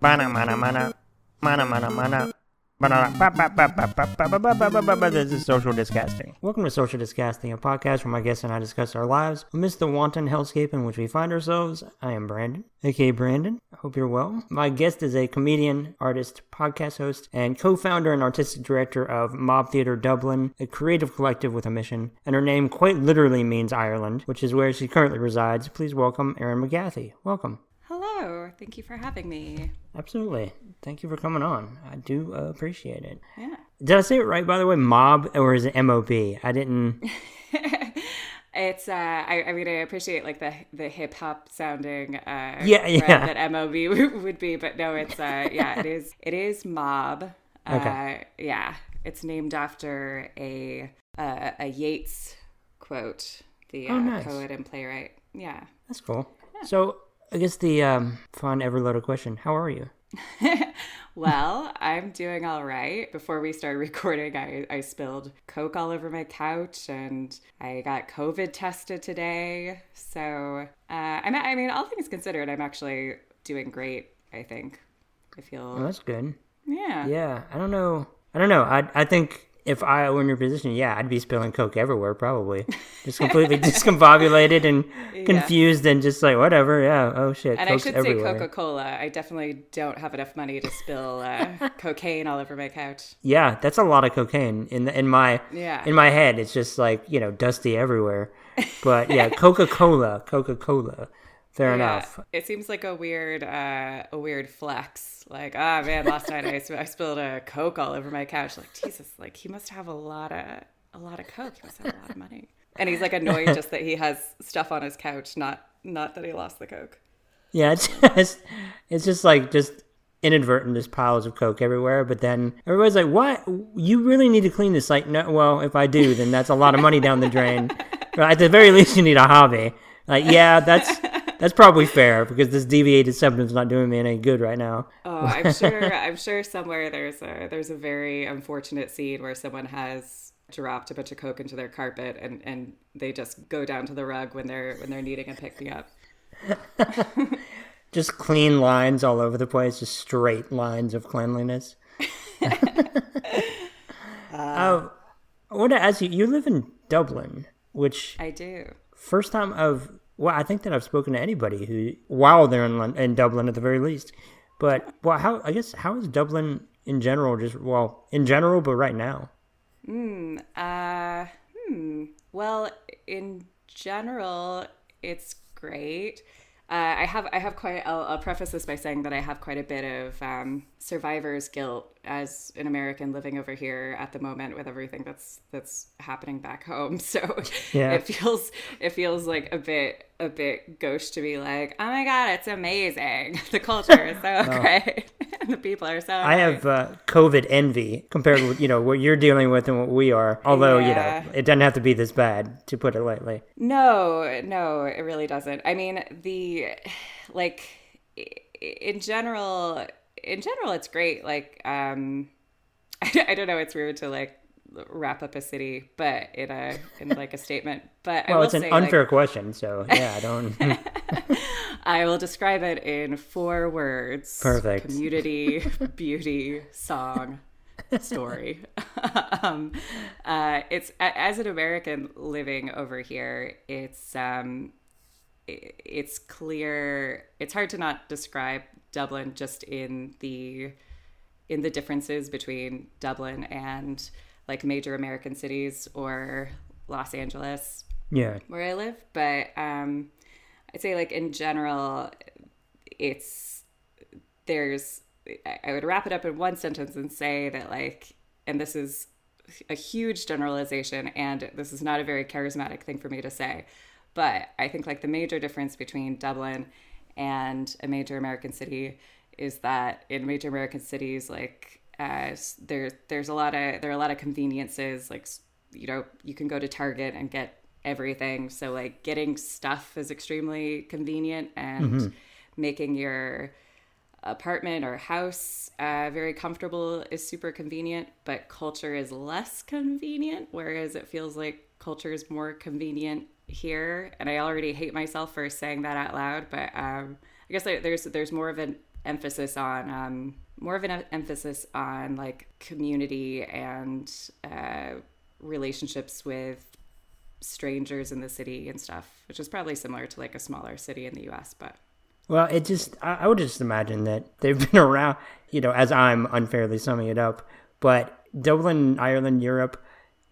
Mana mana mana mana mana mana. This is Social Disgusting. Welcome to Social Disgusting, a podcast where my guests and I discuss our lives amidst the wanton hellscape in which we find ourselves. I am Brandon, aka Brandon. I hope you're well. My guest is a comedian, artist, podcast host, and co-founder and artistic director of Mob Theatre Dublin, a creative collective with a mission. And her name quite literally means Ireland, which is where she currently resides. Please welcome Erin McGathy. Welcome. Hello. Thank you for having me. Absolutely. Thank you for coming on. I do appreciate it. Yeah. Did I say it right, by the way? Mob, or is it M-O-B? I didn't... It's, I mean, I appreciate, like, the hip-hop sounding that M-O-B would be, but no, it's, it is Mob. Okay. Yeah. It's named after a Yeats quote, the nice. Poet and playwright. Yeah. That's cool. Yeah. So... I guess the fun everloaded question, how are you? Well, I'm doing all right. Before we started recording, I spilled Coke all over my couch and I got COVID tested today. So, I mean, all things considered, I'm actually doing great, I think. I feel... Oh, that's good. Yeah. Yeah. I don't know. I think... If I were in your position, yeah, I'd be spilling Coke everywhere, probably. Just completely discombobulated and confused and just like, whatever, yeah, oh shit, and Coke's I should everywhere. Say Coca-Cola. I definitely don't have enough money to spill cocaine all over my couch. Yeah, that's a lot of cocaine. In my head, it's just like, you know, dusty everywhere. But yeah, Coca-Cola. Fair enough. It seems like a weird flex. Like, ah, man, last night I spilled a Coke all over my couch. Like, Jesus, like he must have a lot of Coke. He must have a lot of money. And he's like annoyed just that he has stuff on his couch, not that he lost the Coke. Yeah, it's just inadvertent, just piles of Coke everywhere. But then everybody's like, "What? You really need to clean this?" Like, no. Well, if I do, then that's a lot of money down the drain. But at the very least, you need a hobby. Like, yeah, that's probably fair because this deviated septum's not doing me any good right now. Oh, I'm sure somewhere there's a very unfortunate scene where someone has dropped a bunch of Coke into their carpet and they just go down to the rug when they're needing a pick me up. Just clean lines all over the place, just straight lines of cleanliness. I want to ask you. You live in Dublin, which I do. First time I think that I've spoken to anybody who, while they're in Dublin at the very least, but how is Dublin in general? But right now. Well, in general, it's great. I have quite. I'll preface this by saying that I have quite a bit of survivor's guilt as an American living over here at the moment with everything that's happening back home. So yeah. It feels like a bit gauche to be like, oh my god, it's amazing. The culture is so great. The people are so. I have COVID envy compared with what you're dealing with and what we are. Although it doesn't have to be this bad, to put it lightly. No, it really doesn't. I mean, in general, it's great. Like, I don't know. It's weird to like wrap up a city, but in like a statement. But well, it's an unfair question. So yeah, I don't. I will describe it in 4 words. Perfect. Community, beauty, song, story. It's as an American living over here, it's clear. It's hard to not describe Dublin just in the differences between Dublin and like major American cities or Los Angeles. Yeah, where I live, but. I'd say, like, in general, I would wrap it up in one sentence and say that, like, and this is a huge generalization, and this is not a very charismatic thing for me to say, but I think, like, the major difference between Dublin and a major American city is that in major American cities, like, there are a lot of conveniences, like, you know, you can go to Target and get everything. So like getting stuff is extremely convenient and making your apartment or house very comfortable is super convenient, but culture is less convenient, whereas it feels like culture is more convenient here. And I already hate myself for saying that out loud, but I guess there's more of an emphasis on more of an emphasis on like community and relationships with strangers in the city and stuff, which is probably similar to like a smaller city in the U.S. But well, it just I would just imagine that they've been around, you know, as I'm unfairly summing it up, but Dublin, Ireland, Europe,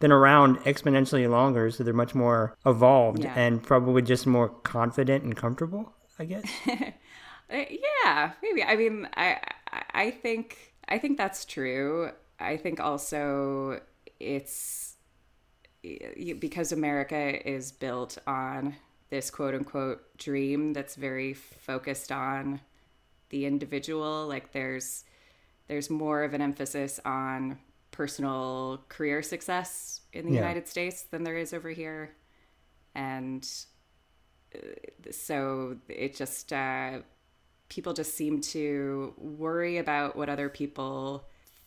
been around exponentially longer, so they're much more evolved and probably just more confident and comfortable, I guess. Yeah, maybe. I mean, I think that's true. I think also it's because America is built on this quote unquote dream that's very focused on the individual. Like there's more of an emphasis on personal career success in the United States than there is over here. And so it just people just seem to worry about what other people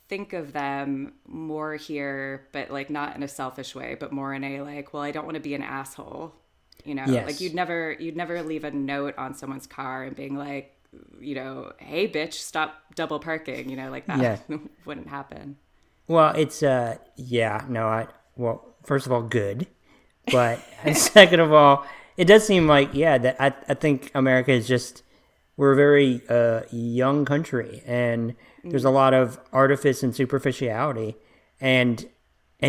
think of them more here, but like not in a selfish way, but more in a like, well, I don't want to be an asshole, you know. Yes. Like you'd never leave a note on someone's car and being like, you know, hey bitch, stop double parking, you know, like that wouldn't happen. Well, it's first of all, good, but and second of all, it does seem like that I think America is just, we're a very young country, and there's a lot of artifice and superficiality, and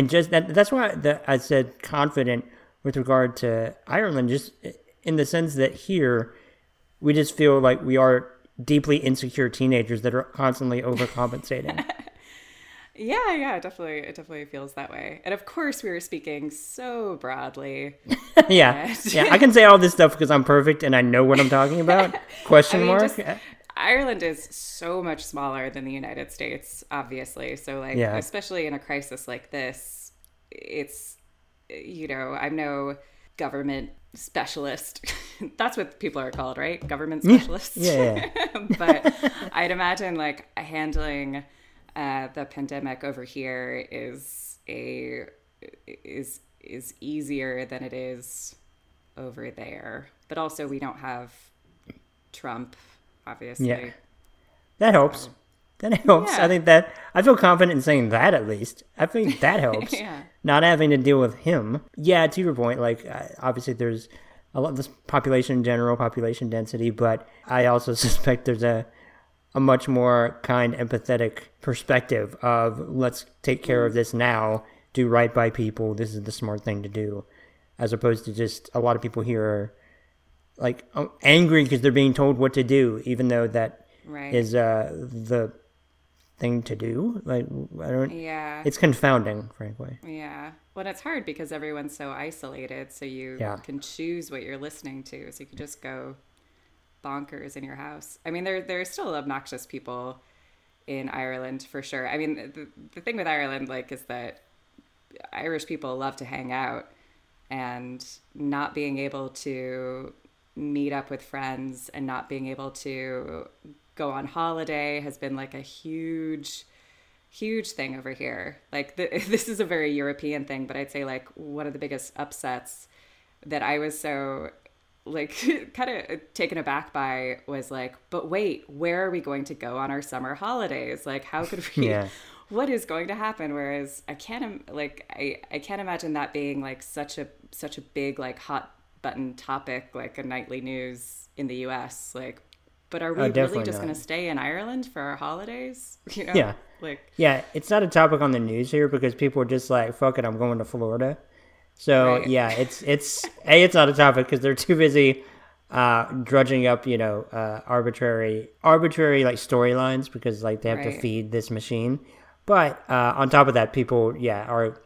just that's why I said confident with regard to Ireland, just in the sense that here we just feel like we are deeply insecure teenagers that are constantly overcompensating. Yeah, it definitely feels that way. And of course, we were speaking so broadly. I can say all this stuff because I'm perfect and I know what I'm talking about. Ireland is so much smaller than the United States, obviously. So, like, especially in a crisis like this, it's, you know, I'm no government specialist. That's what people are called, right? Government specialists. Yeah. But I'd imagine, like, handling the pandemic over here is easier than it is over there. But also, we don't have Trump, obviously. Yeah. That helps. Yeah. I think that I feel confident in saying that, at least. I think that helps. Not having to deal with him. Yeah, to your point, like obviously there's a lot of this population in general, population density, but I also suspect there's a much more kind, empathetic perspective of let's take care of this now, do right by people, this is the smart thing to do, as opposed to just a lot of people here are like angry because they're being told what to do, even though that is the thing to do. Like it's confounding, frankly. Yeah. Well, it's hard because everyone's so isolated, so you can choose what you're listening to, so you can just go bonkers in your house. I mean, there are still obnoxious people in Ireland for sure. I mean, the thing with Ireland, like, is that Irish people love to hang out, and not being able to meet up with friends and not being able to go on holiday has been like a huge thing over here. Like this is a very European thing, but I'd say like one of the biggest upsets that I was so like kind of taken aback by was like, but wait, where are we going to go on our summer holidays? Like, how could we, what is going to happen? Whereas I can't, like, I can't imagine that being like such a big, like, hot button topic, like a nightly news in the US. Like, but are we really just going to stay in Ireland for our holidays? You know? Yeah. Like, yeah, it's not a topic on the news here because people are just like, fuck it, I'm going to Florida. So it's it's not a topic because they're too busy drudging up, you know, arbitrary like storylines because like they have to feed this machine. But on top of that, people are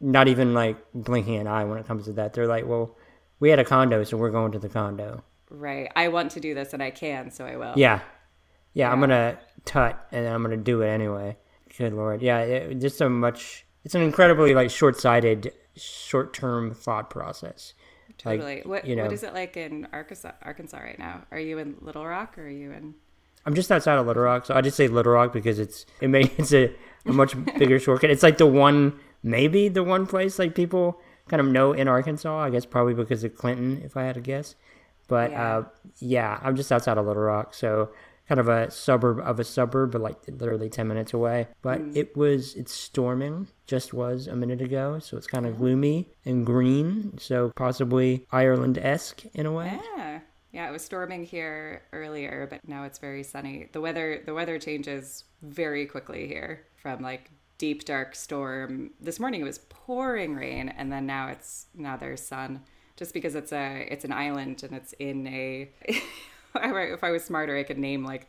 not even like blinking an eye when it comes to that. They're like, well, we had a condo, so we're going to the condo. Right. I want to do this, and I can, so I will. Yeah. I'm gonna tut, and I'm gonna do it anyway. Good Lord. Yeah. It's an incredibly like short-sighted, short-term thought process. Totally. Like, what is it like in Arkansas right now? Are you in Little Rock or are you in? I'm just outside of Little Rock, so I just say Little Rock because it's a much bigger shortcut. It's like the one place like people kind of know in Arkansas, I guess probably because of Clinton, if I had to guess. But I'm just outside of Little Rock, so kind of a suburb of a suburb, but like literally 10 minutes away. But it's storming, just was a minute ago, so it's kind of gloomy and green, so possibly Ireland-esque in a way. Yeah, it was storming here earlier, but now it's very sunny. The weather changes very quickly here from like deep dark storm. This morning it was pouring rain, and then now there's sun, just because it's an island and it's in a if I was smarter I could name like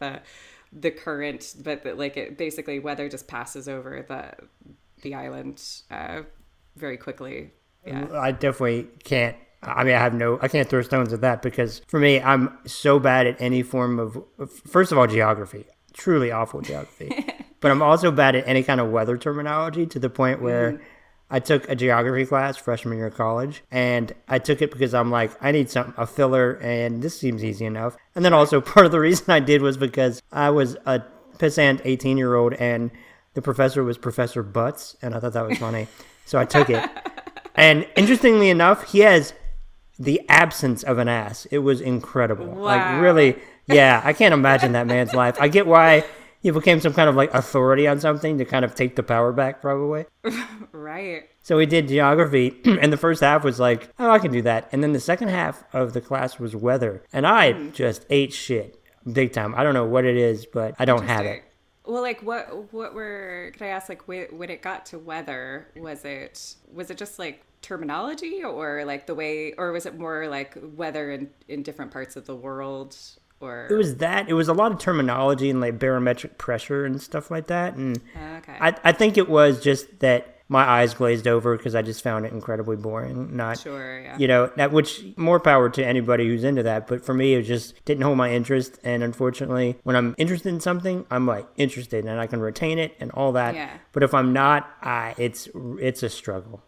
the current, but like it basically weather just passes over the island very quickly. Yeah. I definitely can't. I mean, I can't throw stones at that, because for me, I'm so bad at any form of, first of all, geography, truly awful geography, but I'm also bad at any kind of weather terminology, to the point where I took a geography class freshman year of college, and I took it because I'm like, I need a filler, and this seems easy enough. And then also part of the reason I did was because I was a pissant 18-year-old, and the professor was Professor Butts, and I thought that was funny, so I took it. And interestingly enough, he has the absence of an ass. It was incredible. Wow. Like, really, yeah, I can't imagine that man's life. I get why he became some kind of like authority on something to kind of take the power back, probably. Right. So we did geography, and the first half was like, oh, I can do that. And then the second half of the class was weather, and I just ate shit big time. I don't know what it is, but I don't have it. Well, like, what were, could I ask, like, when it got to weather, was it just like terminology, or like the way, or was it more like weather in different parts of the world, or? It was a lot of terminology and like barometric pressure and stuff like that. And okay. I think it was just that my eyes glazed over because I just found it incredibly boring. Not sure, yeah. You know, that, which more power to anybody who's into that. But for me, it just didn't hold my interest. And unfortunately, when I'm interested in something, I'm like interested, and I can retain it and all that. Yeah. But if I'm not, it's a struggle.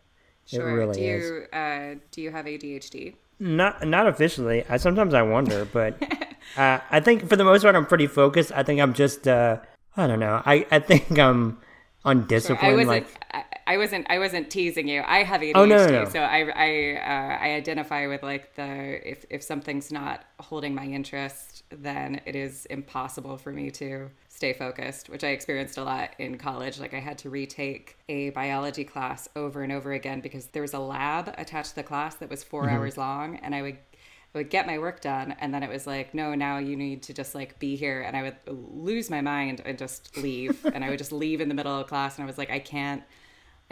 Sure. It really is. Do you have ADHD? Not officially. Sometimes I wonder, but I think for the most part, I'm pretty focused. I think I'm just, I don't know. I think I'm undisciplined. Sure. I wasn't teasing you. I have ADHD, no. So I identify with like the if something's not holding my interest, then it is impossible for me to stay focused, which I experienced a lot in college. Like I had to retake a biology class over and over again because there was a lab attached to the class that was 4 hours long, and I would get my work done, and then it was like, no, now you need to just like be here, and I would lose my mind and just leave, and I would just leave in the middle of class, and I was like, I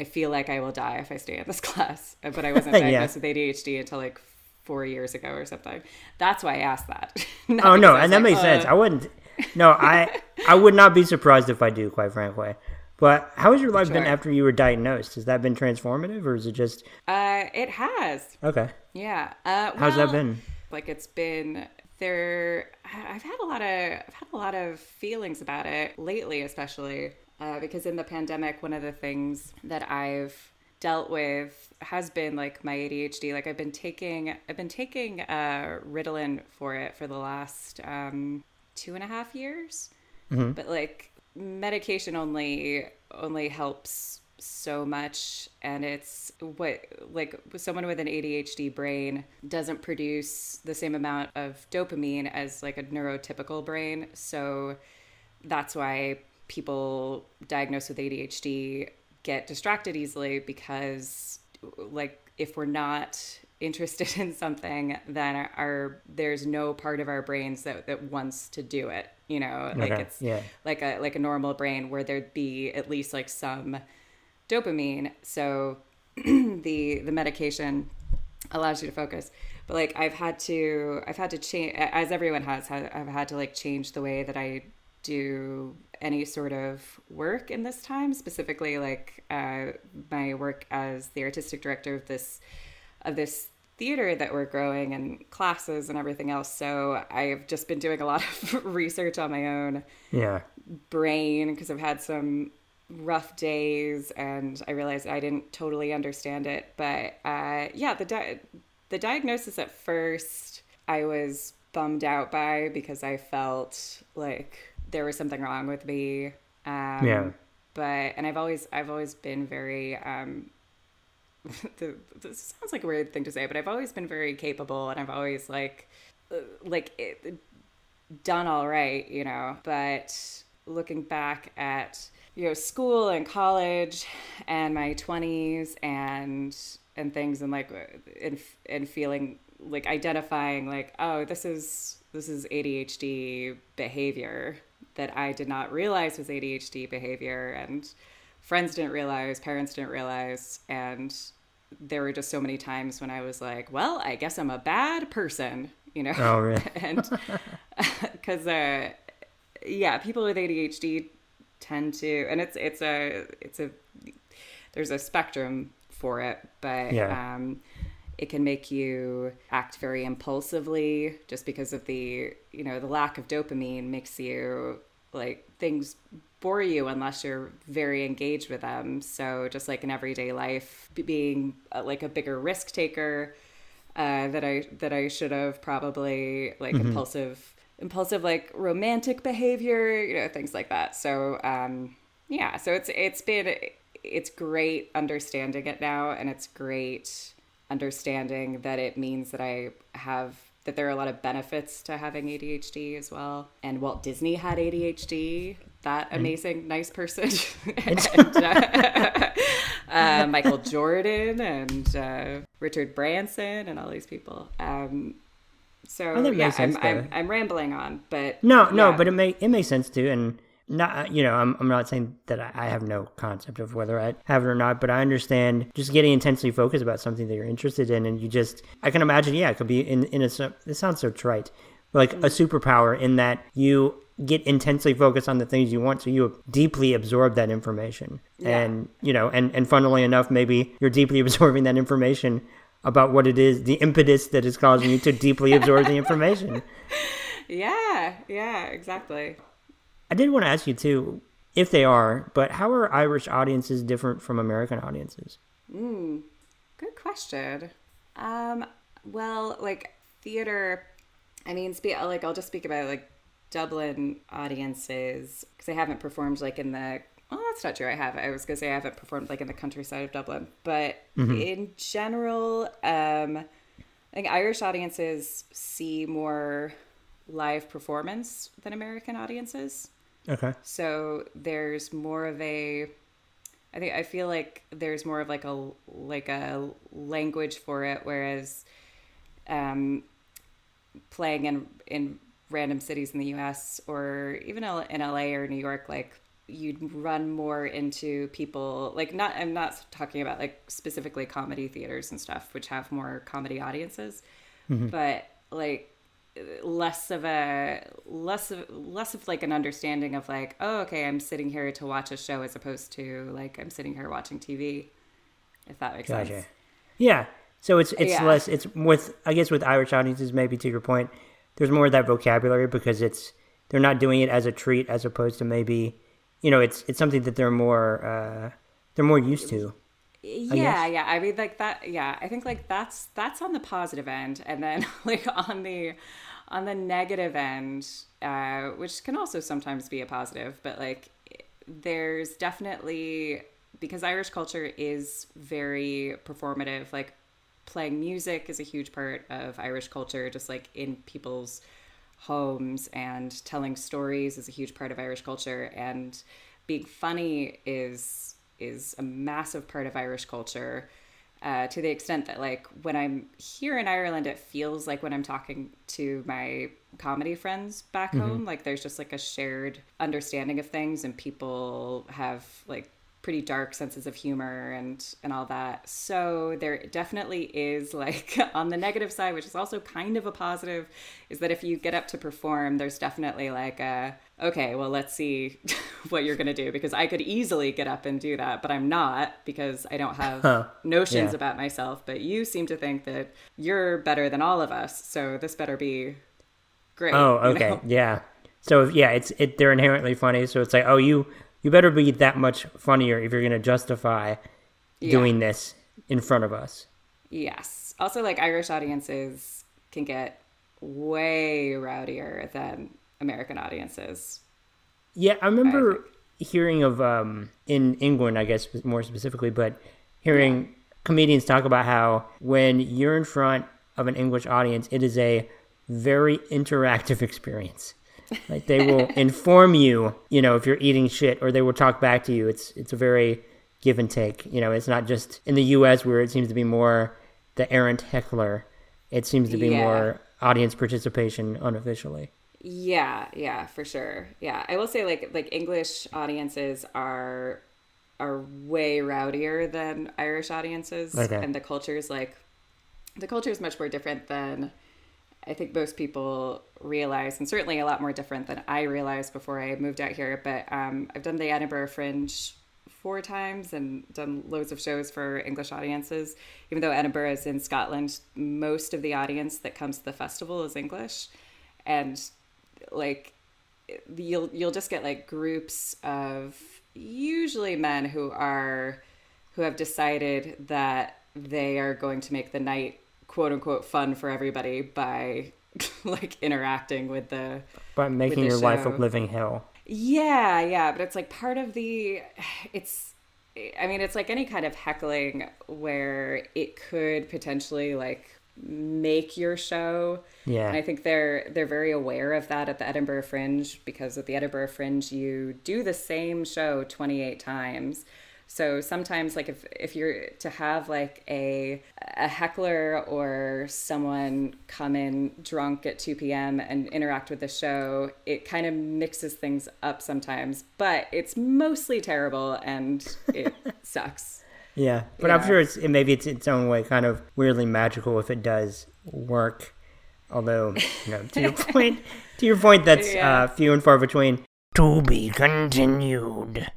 feel like I will die if I stay in this class. But I wasn't diagnosed with ADHD until like 4 years ago or something. That's why I asked that. Oh no, and that makes sense. I wouldn't. No, I would not be surprised if I do, quite frankly. But how has your life been after you were diagnosed? Has that been transformative, or is it just? It has. Okay. Yeah. How's that been? Like it's been there. I've had a lot of feelings about it lately, especially. Because in the pandemic, one of the things that I've dealt with has been like my ADHD. Like I've been taking Ritalin for it for the last 2.5 years, but like medication only helps so much, and it's what like someone with an ADHD brain doesn't produce the same amount of dopamine as like a neurotypical brain, so that's why people diagnosed with ADHD get distracted easily, because like if we're not interested in something, then there's no part of our brains that wants to do it, you know, like it's like a normal brain where there'd be at least like some dopamine. So the medication allows you to focus. But like I've had to change, as everyone has, I've had to like change the way that I do any sort of work in this time, specifically like my work as the artistic director of this theater that we're growing, and classes and everything else. So I've just been doing a lot of research on my own brain, because I've had some rough days, and I realized I didn't totally understand it. But the diagnosis at first I was bummed out by, because I felt like there was something wrong with me. But I've always been very this sounds like a weird thing to say, but I've always been very capable, and I've always like done all right, you know, but looking back at, you know, school and college and my 20s and things, and like and feeling like identifying like, oh, this is ADHD behavior that I did not realize was ADHD behavior, and friends didn't realize, parents didn't realize. And there were just so many times when I was like, well, I guess I'm a bad person, you know. Oh, really? And because yeah, people with ADHD tend to, and it's a there's a spectrum for it, but yeah. It can make you act very impulsively just because of the, you know, the lack of dopamine makes you like, things bore you unless you're very engaged with them. So just like in everyday life, being like a bigger risk taker that I should have probably, like mm-hmm. impulsive, like romantic behavior, you know, things like that. So, yeah, so it's great understanding it now. And it's great understanding that it means that I have, that there are a lot of benefits to having ADHD as well. And Walt Disney had ADHD, that amazing, nice person. and Michael Jordan and Richard Branson and all these people. So yeah, I'm rambling on, but no, yeah. But it makes sense too. And not, you know, I'm not saying that I have no concept of whether I have it or not, but I understand just getting intensely focused about something that you're interested in. And you just, I can imagine, yeah, it could be in a, this sounds so trite, like a superpower in that you get intensely focused on the things you want. So you deeply absorb that information, yeah. And, you know, and funnily enough, maybe you're deeply absorbing that information about what it is, the impetus that is causing you to deeply absorb the information. Yeah, exactly. I did want to ask you too, if they are, but how are Irish audiences different from American audiences? Good question. Well, like theater, I mean, like I'll just speak about like Dublin audiences, because I haven't performed like in the, well, that's not true. I was going to say I haven't performed like in the countryside of Dublin, but in general, I think Irish audiences see more live performance than American audiences. Okay. So there's more of a, I feel like there's more of like a language for it, whereas playing in random cities in the US or even in LA or New York, like you'd run more into people, like not, I'm not talking about like specifically comedy theaters and stuff, which have more comedy audiences, but like less of like an understanding of like, oh, okay, I'm sitting here to watch a show as opposed to like, I'm sitting here watching TV, if that makes sense. Yeah. So it's yeah. less, it's with, I guess with Irish audiences, maybe to your point, there's more of that vocabulary because it's, they're not doing it as a treat as opposed to maybe, you know, it's something that they're more used to. Yeah. I mean, like that. Yeah, I think like that's on the positive end, and then like on the negative end, which can also sometimes be a positive. But like, there's definitely, because Irish culture is very performative. Like, playing music is a huge part of Irish culture, just like in people's homes, and telling stories is a huge part of Irish culture, and being funny is a massive part of Irish culture, to the extent that like when I'm here in Ireland, it feels like when I'm talking to my comedy friends back home, like there's just like a shared understanding of things, and people have like pretty dark senses of humor and all that. So there definitely is, like on the negative side, which is also kind of a positive, is that if you get up to perform, there's definitely like a, okay, well, let's see what you're going to do, because I could easily get up and do that, but I'm not, because I don't have notions about myself, but you seem to think that you're better than all of us. So this better be great. Oh, okay. You know? Yeah. So yeah, they're inherently funny. So it's like, oh, you better be that much funnier if you're going to justify doing this in front of us. Yes. Also, like Irish audiences can get way rowdier than American audiences. Yeah, I remember hearing of, in England, I guess more specifically, but hearing comedians talk about how when you're in front of an English audience, it is a very interactive experience. Like they will inform you, you know, if you're eating shit, or they will talk back to you. It's a very give and take. You know, it's not just in the U.S. where it seems to be more the errant heckler. It seems to be more audience participation unofficially. Yeah, for sure. Yeah, I will say like English audiences are way rowdier than Irish audiences, and the culture is much more different than I think most people realize, and certainly a lot more different than I realized before I moved out here. But I've done the Edinburgh Fringe 4 times and done loads of shows for English audiences. Even though Edinburgh is in Scotland, most of the audience that comes to the festival is English, and like you'll just get like groups of usually men who have decided that they are going to make the night quote unquote fun for everybody by like interacting with the by making your show. Life a living hell. Yeah, but it's like part of the it's like any kind of heckling where it could potentially like make your show. Yeah. And I think they're very aware of that at the Edinburgh Fringe, because at the Edinburgh Fringe you do the same show 28 times. So sometimes like if you're to have like a heckler or someone come in drunk at 2 p.m. and interact with the show, it kind of mixes things up sometimes, but it's mostly terrible and it sucks. Yeah, but I'm sure it's its own way, kind of weirdly magical if it does work. Although, you know, to your point, that's few and far between. To be continued.